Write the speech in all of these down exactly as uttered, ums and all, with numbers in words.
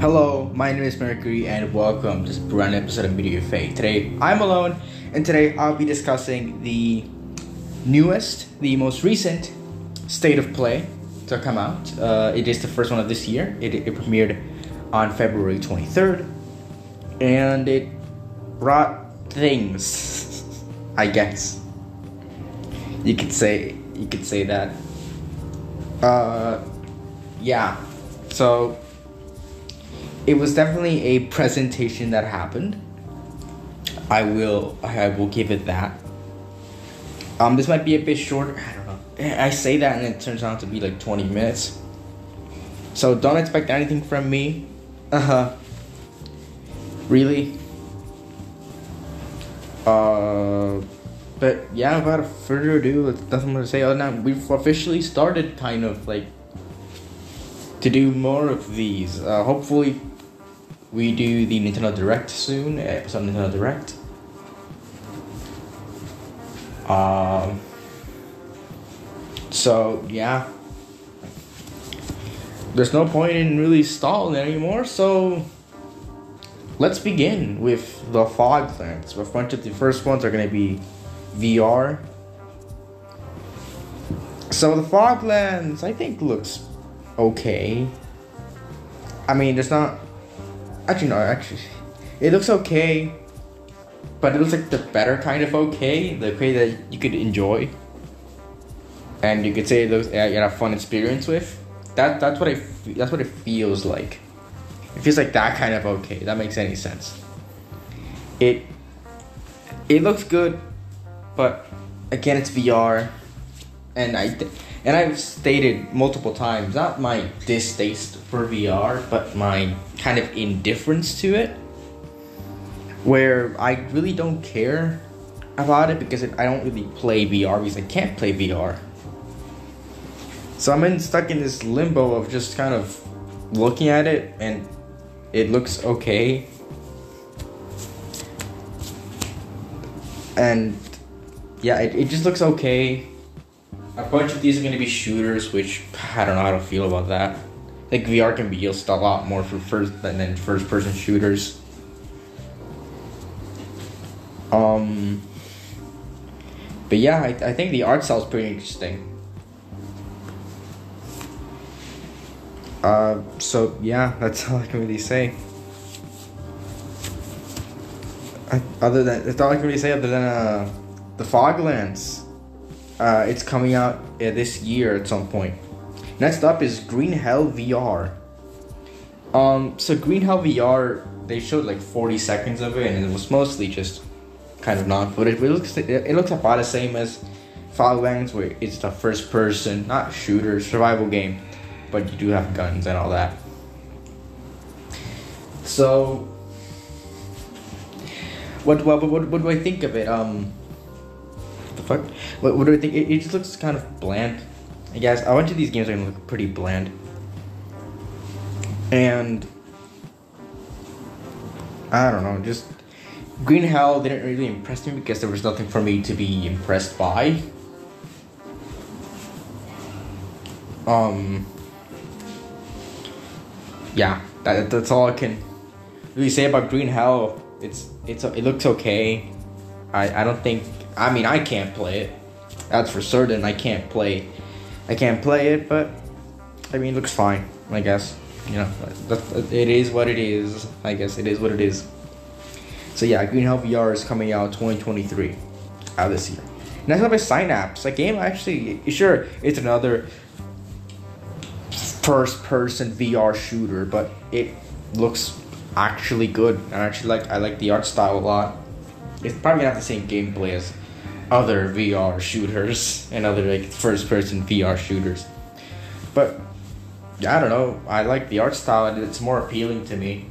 Hello, my name is Mercury and welcome to this brand new episode of MediaFae. Today I'm alone and today I'll be discussing the newest, the most recent State of Play to come out. Uh, it is the first one of this year. It, it premiered on February twenty-third and it brought things, I guess. You could say, you could say that. Uh, yeah, so it was definitely a presentation that happened. I will, I will give it that. Um, this might be a bit short. I don't know. I say that and it turns out to be like twenty minutes. So don't expect anything from me. Uh huh. Really. Uh. But yeah, without further ado, it's nothing more to say other than that we've officially started kind of like to do more of these. Uh, hopefully we do the Nintendo Direct soon, episode of Nintendo Direct. Um, so yeah, there's no point in really stalling anymore, so let's begin with the Foglands. A bunch of the first ones are going to be V R. So the Foglands, I think, looks okay. I mean, there's not... Actually, no, actually... It looks okay, but it looks like the better kind of okay. The okay that you could enjoy. And you could say it looks, uh, you had a fun experience with. That, that's, what it, that's what it feels like. It feels like that kind of okay. That makes any sense. It... It looks good. But again, it's V R, and I th- and I've stated multiple times not my distaste for V R, but my kind of indifference to it, where I really don't care about it because it, I don't really play V R because I can't play V R. So I'm in, stuck in this limbo of just kind of looking at it, and it looks okay, and. Yeah, it, it just looks okay. A bunch of these are going to be shooters, which I don't know how to feel about that. I think V R can be used a lot more for first than, than first-person shooters. Um, but yeah, I, I think the art style is pretty interesting. Uh, so yeah, that's all I can really say. I, other than that's all I can really say. Other than uh. The Foglands, uh, it's coming out uh, this year at some point. Next up is Green Hell V R. Um, so Green Hell V R, they showed like forty seconds of it, and it was mostly just kind of non-footage. But it looks it looks about the same as Foglands, where it's the first person, not shooter, survival game, but you do have guns and all that. So, what what what, what do I think of it? Um. Fuck. What, what do I think? It, it just looks kind of bland, I guess. A bunch of these games are gonna look pretty bland, and I don't know. Just Green Hell didn't really impress me because there was nothing for me to be impressed by. Um. Yeah, that, that's all I can really say about Green Hell. It's it's it looks okay. I I don't think. I mean, I can't play it. That's for certain. I can't play. I can't play it, but I mean, it looks fine. I guess you know, it is what it is. I guess it is what it is. So yeah, Green Hell V R is coming out twenty twenty-three, out this year. Next up is Synapse. A game actually, sure, it's another first-person V R shooter, but it looks actually good. I actually like. I like the art style a lot. It's probably not the same gameplay as other V R shooters and other like first person V R shooters, but I don't know, I like the art style and it's more appealing to me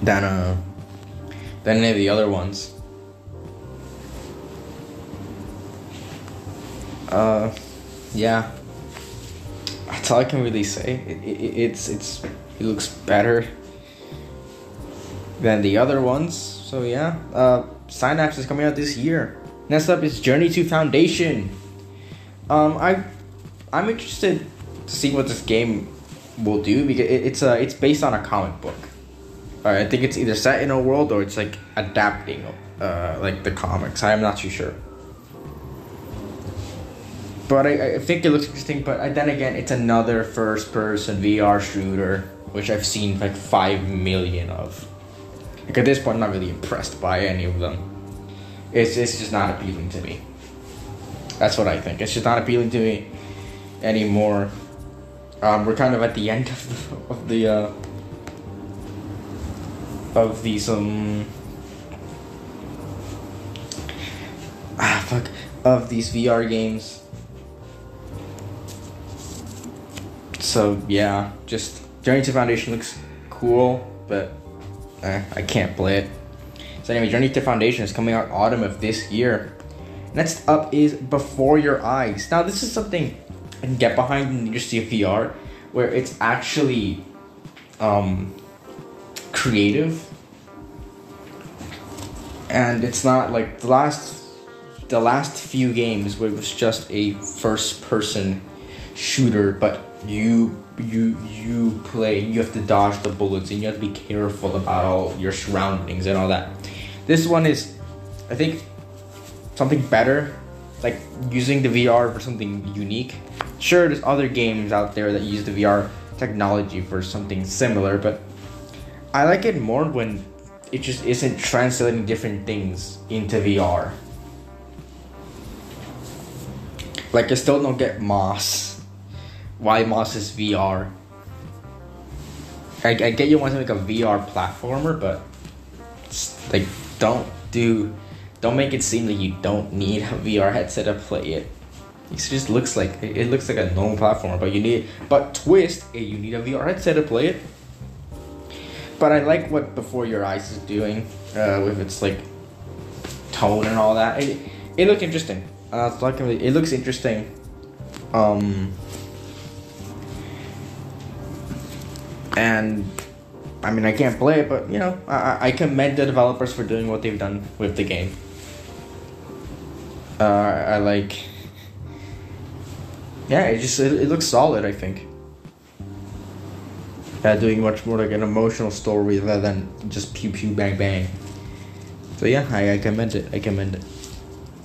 than uh than any of the other ones. Uh yeah, that's all I can really say. It, it, it's it's it looks better than the other ones, so yeah. uh Synapse is coming out this year. Next up is Journey to Foundation. Um, I, I'm interested to see what this game will do, because it, it's a it's based on a comic book. Uh, I think it's either set in a world or it's like adapting uh, like the comics. I'm not too sure. But I, I think it looks interesting, but then again, it's another first-person V R shooter, which I've seen like five million of. Like, at this point, I'm not really impressed by any of them. It's, it's just not appealing to me. That's what I think. It's just not appealing to me anymore. Um, we're kind of at the end of the... Of the, uh, of the some... Ah, fuck. Of these V R games. So yeah, just Journey to Foundation looks cool, but eh, I can't play it. So anyway, Journey to Foundation is coming out autumn of this year. Next up is Before Your Eyes. Now this is something I can get behind in the industry of V R, where it's actually um, creative, and it's not like the last the last few games where it was just a first-person shooter, but you you you play, you have to dodge the bullets and you have to be careful about all your surroundings and all that. This one is, I think, something better, like using the V R for something unique. Sure, there's other games out there that use the V R technology for something similar, but I like it more when it just isn't translating different things into V R. Like, I still don't get Moss. Why Moss is V R? I, I get you want to make a V R platformer, but like, don't do, don't make it seem that you don't need a V R headset to play it. It just looks like it, it looks like a normal platformer, but you need, but twist, you need a V R headset to play it. But I like what Before Your Eyes is doing uh, with its like tone and all that. It, it looked interesting. Uh, it's like, it looks interesting. Um, and I mean, I can't play it, but you know, I, I commend the developers for doing what they've done with the game. Uh, I like, yeah, it just it, it looks solid, I think. Uh, doing much more like an emotional story rather than just pew pew bang bang. So yeah, I, I commend it. I commend it.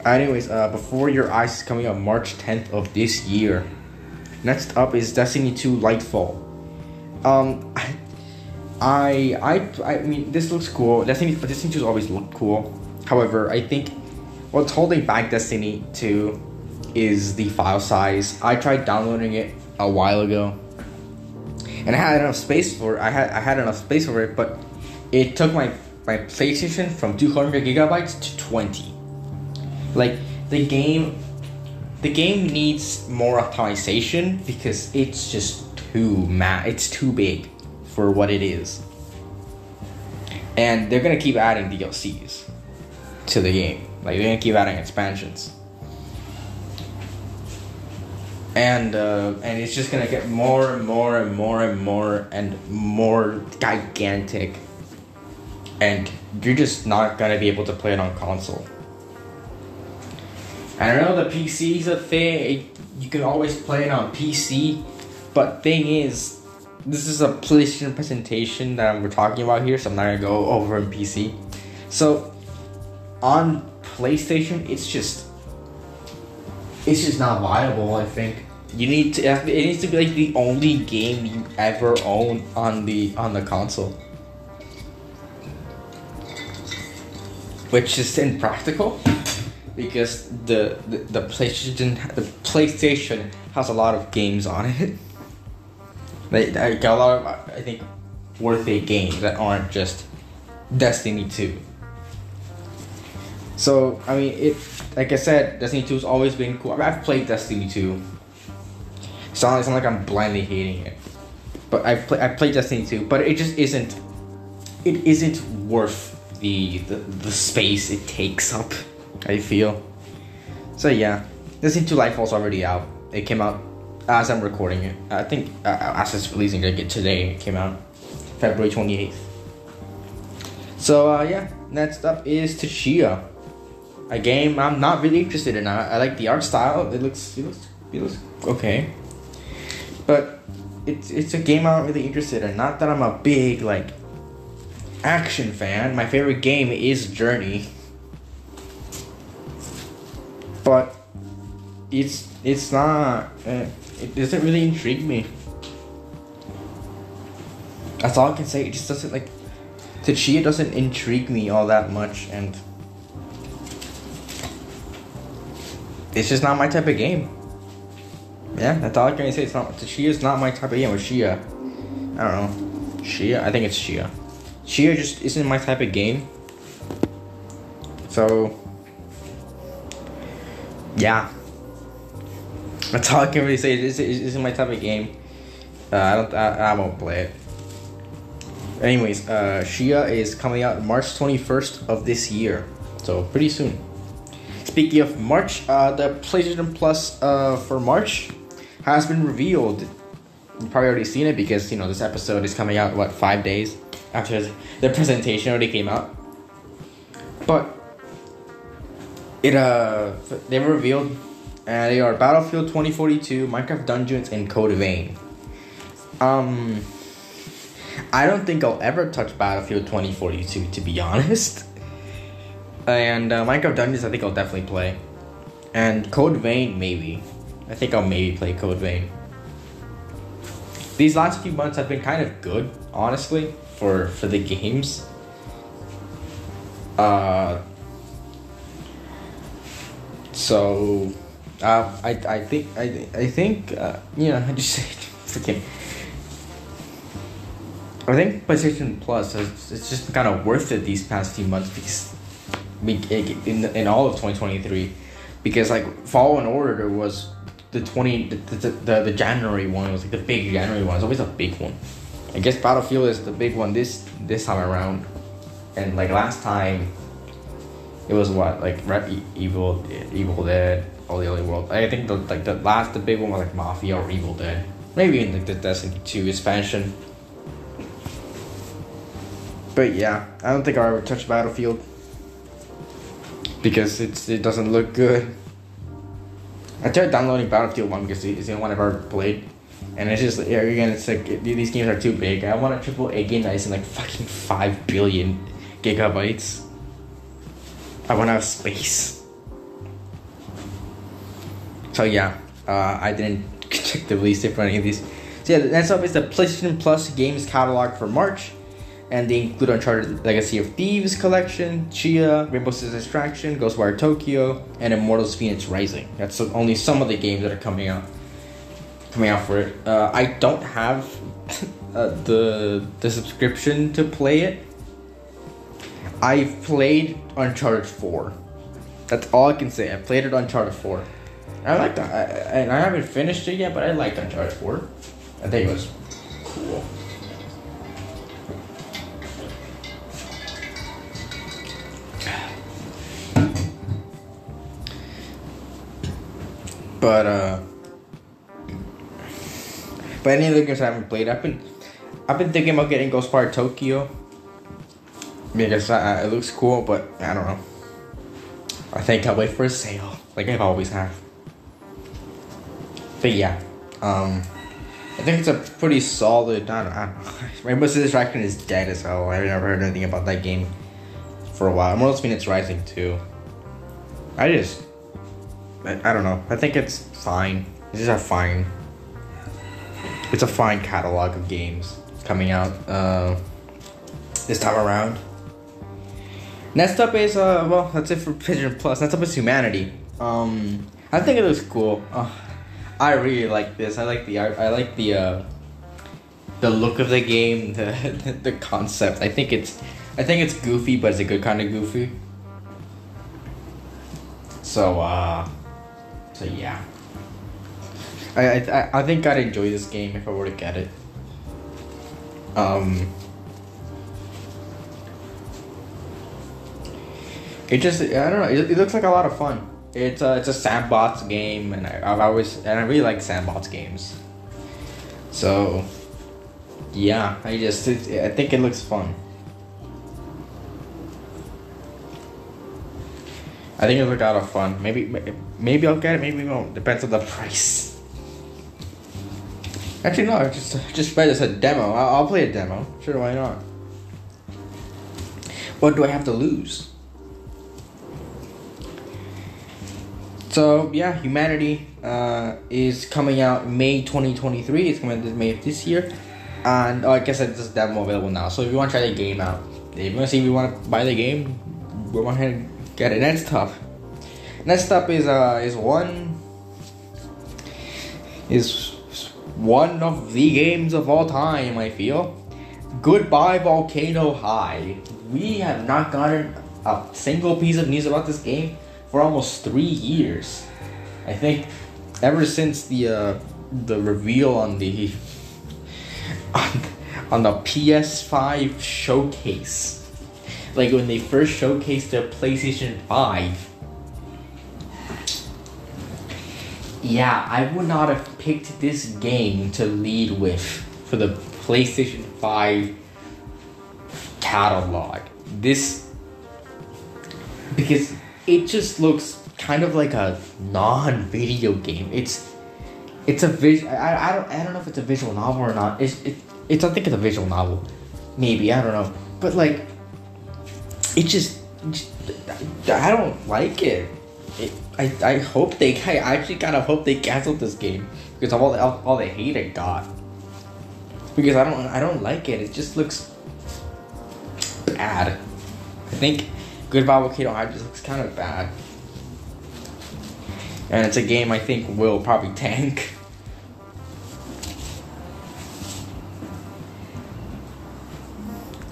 Anyways, uh, Before Your Eyes is coming out March tenth of this year. Next up is Destiny two Lightfall. Um, I, I, I, I mean, this looks cool. Destiny, Destiny two has always looked cool. However, I think what's holding back Destiny two is the file size. I tried downloading it a while ago, and I had enough space for it. I had I had enough space for it, but it took my my PlayStation from two hundred gigabytes to twenty. Like, the game, the game needs more optimization because it's just too ma- it's too big for what it is. And they're gonna keep adding D L Cs to the game. Like, they're gonna keep adding expansions. And uh, and it's just gonna get more and more and more and more and more gigantic. And you're just not gonna be able to play it on console. I know the P C's a thing, you can always play it on P C, but thing is, this is a PlayStation presentation that we're talking about here, so I'm not gonna go over on P C. So, on PlayStation, it's just, it's just not viable, I think. You need to, it needs to be like the only game you ever own on the, on the console. Which is impractical. Because the, the the PlayStation the PlayStation has a lot of games on it. They, they got a lot of, I think, worthy games that aren't just Destiny two. So I mean, it like I said, Destiny two has always been cool. I mean, I've played Destiny two. It's not, it's not like I'm blindly hating it, but I've played I played Destiny two. But it just isn't it isn't worth the the, the space it takes up, I feel. So yeah, Destiny two Lightfall's already out. It came out as I'm recording it. I think uh, as it's releasing, like today, it came out February twenty-eighth. So uh, yeah, next up is Shia, a game I'm not really interested in. I, I like the art style. It looks, it looks, it looks okay, but it's it's a game I'm really interested in. Not that I'm a big, like, action fan. My favorite game is Journey. But it's it's not, uh, it doesn't really intrigue me. That's all I can say. It just doesn't, like, Shia doesn't intrigue me all that much, and it's just not my type of game. Yeah, that's all I can say. It's not, Shia's not my type of game. Or Shia, I don't know. Shia, I think it's Shia. Shia just isn't my type of game. So, yeah, that's all I can really say. It isn't my type of game. Uh, I don't. I, I won't play it. Anyways, uh, Shia is coming out March twenty-first of this year, so pretty soon. Speaking of March, uh, the PlayStation Plus uh, for March has been revealed. You've probably already seen it because, you know, this episode is coming out, what, five days after the presentation already came out. But it uh, they were revealed, and they are Battlefield twenty forty-two, Minecraft Dungeons, and Code Vein. Um... I don't think I'll ever touch Battlefield twenty forty-two, to be honest. And uh, Minecraft Dungeons, I think I'll definitely play. And Code Vein, maybe. I think I'll maybe play Code Vein. These last few months have been kind of good, honestly, for, for the games. Uh, so, uh, I I think I I think uh, yeah. I just freaking. I think PlayStation Plus has, it's just kind of worth it these past few months, because we, in in all of twenty twenty-three, because like Fallen Order was the twenty the the, the the January one. It was like the big January one. It's always a big one. I guess Battlefield is the big one this this time around, and like last time, it was what like Evil Evil Dead or the other world. I think the like the last the big one was like Mafia or Evil Dead, maybe even like the Destiny two expansion. But yeah, I don't think I'll ever touch Battlefield because it's it doesn't look good. I tried downloading Battlefield one because it's the only one I've ever played, and it's just again, it's like it, these games are too big. I want a triple A game that is in like fucking five billion gigabytes. I want to have space. So yeah, uh, I didn't check the release date for any of these. So yeah, next up is the PlayStation Plus games catalog for March. And they include Uncharted Legacy of Thieves Collection, Shia, Rainbow Six Extraction, Ghostwire Tokyo, and Immortals Fenyx Rising. That's only some of the games that are coming out coming out for it. Uh, I don't have uh, the the subscription to play it. I've played Uncharted four. That's all I can say. I played it Uncharted four. I liked I, and I haven't finished it yet, but I liked Uncharted four. I think it was cool. But, uh, but any of the games I haven't played, I've been, I've been thinking about getting Ghostwire Tokyo, because uh, it looks cool, but I don't know. I think I'll wait for a sale, like I always have. But yeah, um, I think it's a pretty solid, I don't, I don't know, Rainbow Six Extraction is dead as hell. I've never heard anything about that game for a while. Immortals Fenyx Rising too. I just... I don't know. I think it's fine. This is a fine. It's a fine catalog of games coming out uh, this time around. Next up is uh well that's it for PlayStation Plus. Next up is Humanity. Um, I think it looks cool. Uh, I really like this. I like the I, I like the uh, the look of the game. The the concept. I think it's I think it's goofy, but it's a good kind of goofy. So uh. So yeah, I, I I think I'd enjoy this game if I were to get it. Um, it just I don't know. It, it looks like a lot of fun. It's a it's a sandbox game, and I, I've always and I really like sandbox games. So yeah, I just it, I think it looks fun. I think it looked out of fun. Maybe, maybe I'll get it. Maybe I won't. Depends on the price. Actually, no, I just, just read it said demo. I'll, I'll play a demo. Sure, why not? What do I have to lose? So, yeah, Humanity uh, is coming out May twenty twenty-three. It's coming out this May of this year. And, oh, I guess it's just demo available now. So, if you want to try the game out, if you want to see if you want to buy the game, go ahead and get it. Next up. Next up is, uh, is one... Is one of the games of all time, I feel. Goodbye Volcano High. We have not gotten a single piece of news about this game for almost three years. I think ever since the uh, the reveal on the on, on the P S five showcase, like when they first showcased the PlayStation five. Yeah, I would not have picked this game to lead with for the PlayStation five catalog. This, because it just looks kind of like a non-video game. It's, it's a vis. I, I don't, I don't know if it's a visual novel or not. It's, it, it's. I think it's a visual novel, maybe. I don't know. But like, it just, just I don't like it. it I, I hope they. I actually kind of hope they canceled this game because of all the all the hate it got. Because I don't, I don't like it. It just looks bad. I think Goodbye Volcano High just looks kind of bad, and it's a game I think will probably tank.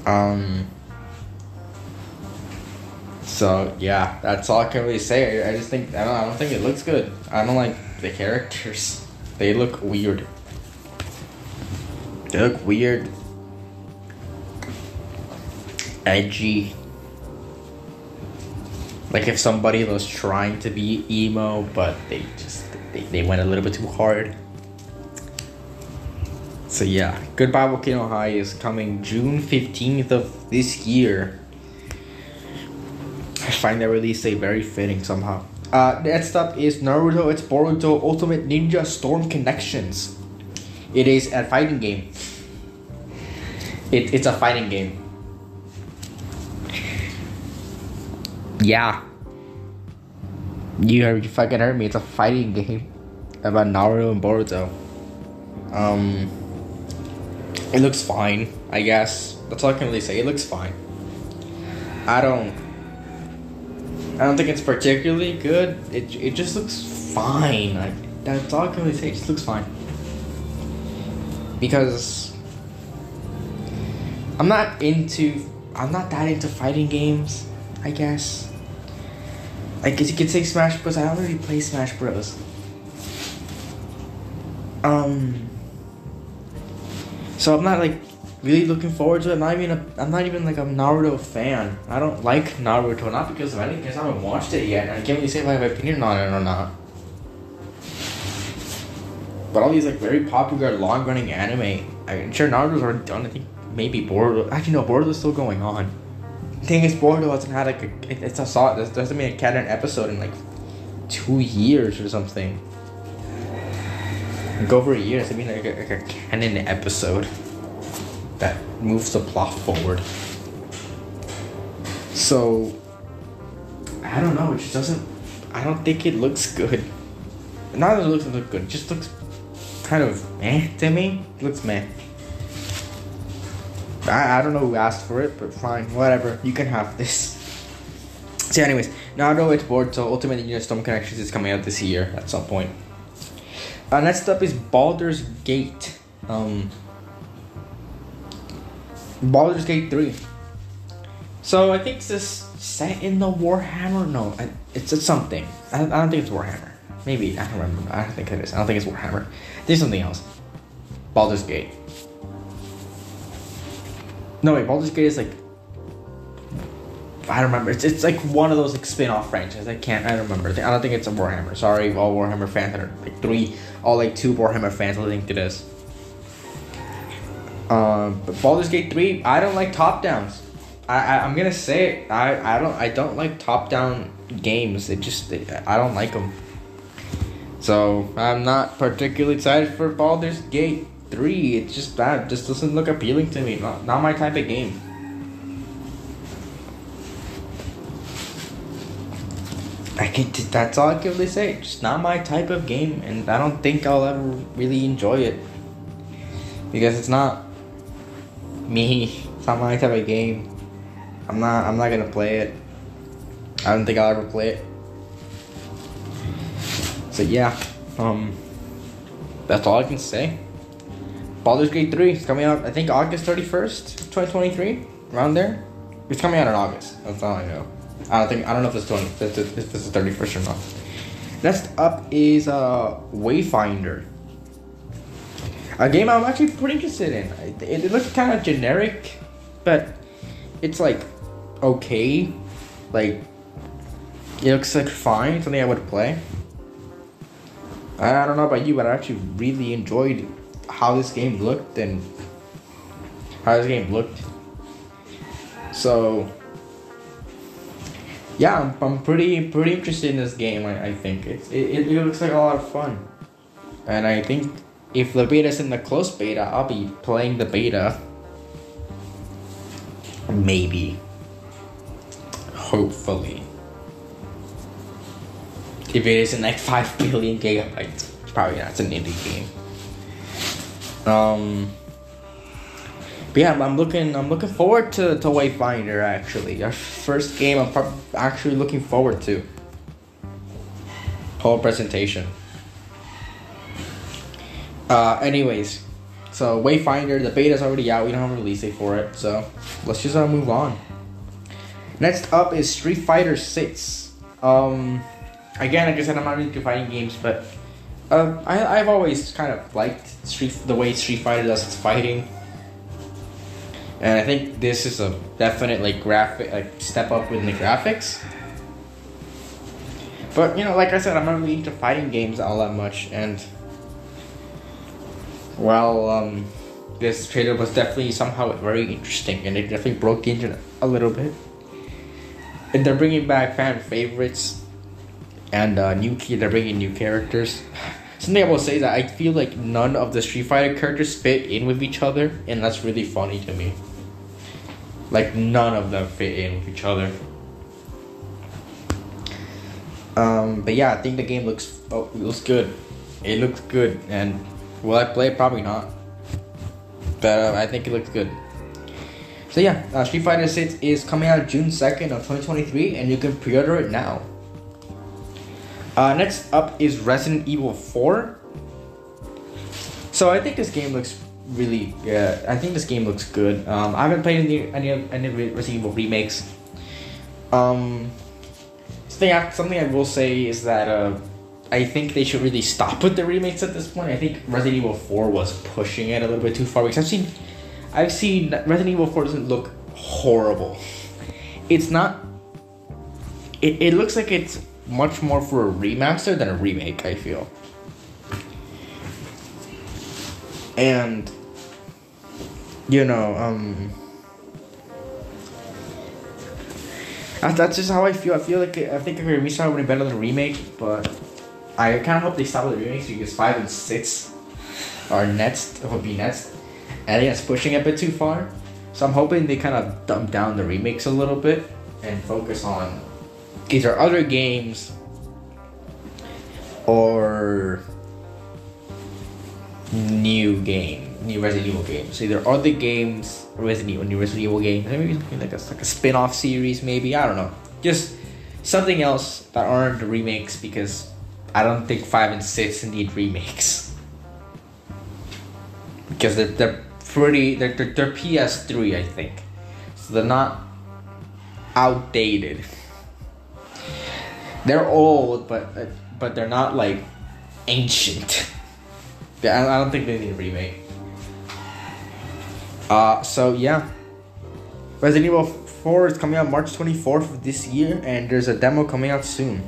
Um. So yeah, that's all I can really say. I, I just think I don't, I don't think it looks good. I don't like the characters. They look weird. They look weird. Edgy. Like if somebody was trying to be emo, but they just, they, they went a little bit too hard. So yeah, Goodbye Volcano High is coming June fifteenth of this year. I find that release date very fitting somehow. Uh, next up is Naruto, it's Boruto Ultimate Ninja Storm Connections. It is a fighting game. It, it's a fighting game. Yeah, you heard, you fucking heard me. It's a fighting game about Naruto and Boruto. Um, it looks fine, I guess. That's all I can really say. It looks fine. I don't, I don't think it's particularly good. It it just looks fine. Like that's all I can really say. It just looks fine. Because I'm not into, I'm not that into fighting games, I guess. I guess you could say Smash Bros. I don't really play Smash Bros. Um. So I'm not like really looking forward to it. I'm not even a, I'm not even like a Naruto fan. I don't like Naruto, not because of anything, because I haven't watched it yet, and I can't really say if I have an opinion on it or not. But all these like very popular long running anime, I'm sure Naruto's already done. I think maybe Boruto. Actually no, Boruto's still going on. Thing is, Boruto hasn't had like a, it, it's a saw. It doesn't mean it had an episode in like two years or something. Like over a year, doesn't mean like a, like a canon episode that moves the plot forward. So I don't know. It just doesn't. I don't think it looks good. Not that it looks look good. It just looks kind of meh to me. It looks meh. I, I don't know who asked for it, but fine, whatever. You can have this. So anyways, now I know it's bored, so Ultimate Ninja Storm Connections is coming out this year at some point. Uh, next up is Baldur's Gate. Um, Baldur's Gate three. So I think it's just set in the Warhammer. No, I, it's, it's something. I, I don't think it's Warhammer. Maybe, I don't remember. I don't think it is. I don't think it's Warhammer. There's something else. Baldur's Gate. No wait, Baldur's Gate is like, I don't remember. It's it's like one of those like spin-off franchises. I can't. I don't remember. I don't think it's a Warhammer. Sorry, all Warhammer fans that are like three, all like two Warhammer fans listening to this. Um, but Baldur's Gate three. I don't like top downs. I, I I'm gonna say it. I I don't I don't like top down games. It just it, I don't like them. So I'm not particularly excited for Baldur's Gate three, it's just bad. It just doesn't look appealing to me. Not, not my type of game. I can t- that's all I can really say. Just not my type of game, and I don't think I'll ever really enjoy it because it's not me. It's not my type of game. I'm not. I'm not gonna play it. I don't think I'll ever play it. So yeah, um, that's all I can say. Baldur's Gate three is coming out. I think August thirty-first, twenty twenty-three, around there. It's coming out in August. That's all I know. I don't think I don't know if this if this is thirty-first or not. Next up is uh, Wayfinder, a game I'm actually pretty interested in. It, it looks kind of generic, but it's like okay, like it looks like fine, something I would play. I don't know about you, but I actually really enjoyed how this game looked and how this game looked. So. Yeah, I'm, I'm pretty pretty interested in this game. I, I think it's it, it looks like a lot of fun, and I think if the beta's in the closed beta, I'll be playing the beta. Maybe, hopefully, if it isn't like five billion gigabytes, probably not. It's an indie game. Um. But yeah, I'm looking. I'm looking forward to, to Wayfinder. Actually, our first game. I'm pro- actually looking forward to whole presentation. Uh, anyways, so Wayfinder. The beta's already out. We don't have a release date for it. So let's just uh, move on. Next up is Street Fighter six. Um, again, like I said, I'm not really into fighting games, but uh, I I've always kind of liked Street the way Street Fighter does its fighting. And I think this is a definite like graphic like step up in the graphics. But you know, like I said, I'm not really into fighting games all that much, and well, um, this trailer was definitely somehow very interesting, and it definitely broke the internet a little bit. And they're bringing back fan favorites, and uh, new key. They're bringing new characters. Something I will say is that I feel like none of the Street Fighter characters fit in with each other, and that's really funny to me. Like, none of them fit in with each other. Um, but yeah, I think the game looks oh, looks good. It looks good, and will I play it? Probably not. But uh, I think it looks good. So yeah, uh, Street Fighter six is coming out June second of twenty twenty-three, and you can pre-order it now. Uh, next up is Resident Evil four. So I think this game looks really good. I think this game looks good. Um, I haven't played any any, any Resident Evil remakes. Um, something I, something I will say is that uh, I think they should really stop with the remakes at this point. I think Resident Evil four was pushing it a little bit too far. Because I've seen, I've seen Resident Evil four doesn't look horrible. It's not. It it looks like it's. Much more for a remaster than a remake, I feel. And you know, um, that's just how I feel. I feel like I think a remaster would be better than a remake, but I kind of hope they stop with the remakes because five and six are next. Would be next, and I think that's pushing it a bit too far. So I'm hoping they kind of dump down the remakes a little bit and focus on. Either other games or new game, new Resident Evil games. Either other games or Resident Evil, new Resident Evil games. Maybe something like a, like a spin-off series, maybe. I don't know. Just something else that aren't remakes because I don't think five and six need remakes. Because they're, they're pretty, they're, they're, they're P S three, I think. So they're not outdated. They're old, but uh, but they're not like ancient. Yeah, I, I don't think they need a remake. Uh, so yeah, Resident Evil four is coming out March twenty-fourth of this year, and there's a demo coming out soon.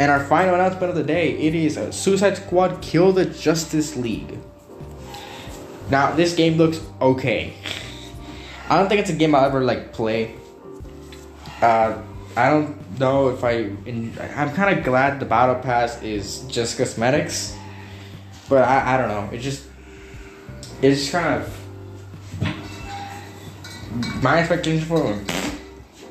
And our final announcement of the day, it is uh, Suicide Squad Kill the Justice League. Now this game looks okay. I don't think it's a game I'll ever like play. Uh, I don't. No, if I, I'm kind of glad the battle pass is just cosmetics, but I, I don't know. It just it's kind of my expectations for them.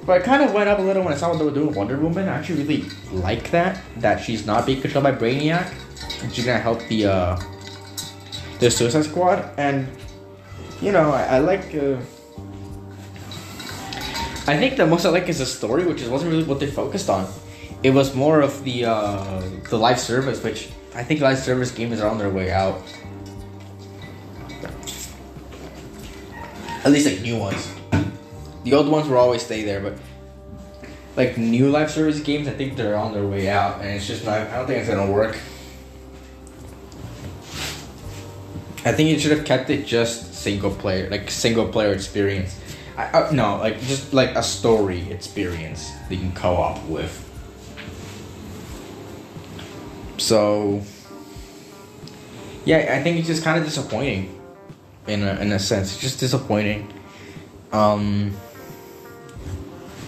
But I kind of went up a little when I saw what they were doing with Wonder Woman. I actually really like that, that she's not being controlled by Brainiac, and she's gonna help the uh, the Suicide Squad. And you know, I, I like. Uh, I think the most I like is the story, which wasn't really what they focused on. It was more of the uh, the live service, which I think live service games are on their way out. At least like new ones. The old ones will always stay there, but like new live service games, I think they're on their way out, and it's just not. I don't think it's gonna work. I think you should have kept it just single player, like single player experience. I, uh, no, like just like a story experience that you can co-op with. So, yeah, I think it's just kind of disappointing, in a in a sense. It's just disappointing. Um,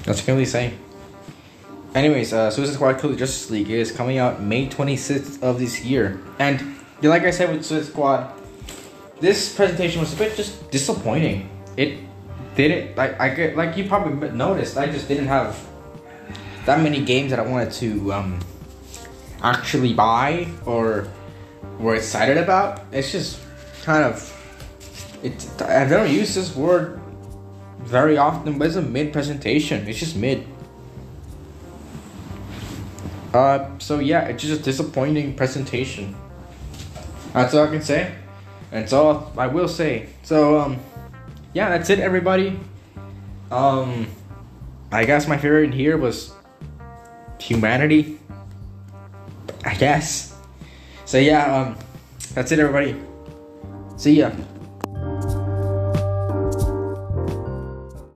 that's what I can really say. Anyways, uh, Suicide Squad Kill the Justice League is coming out May twenty-sixth of this year, and like I said with Suicide Squad, this presentation was a bit just disappointing. It. Didn't like I could, like you probably noticed. I just didn't have that many games that I wanted to um, actually buy or were excited about. It's just kind of it. I don't use this word very often, but it's a mid presentation. It's just mid. Uh, so yeah, it's just a disappointing presentation. That's all I can say. That's all I will say. So um. Yeah, that's it, everybody. Um, I guess my favorite in here was Humanity, I guess. So yeah, um, that's it, everybody. See ya.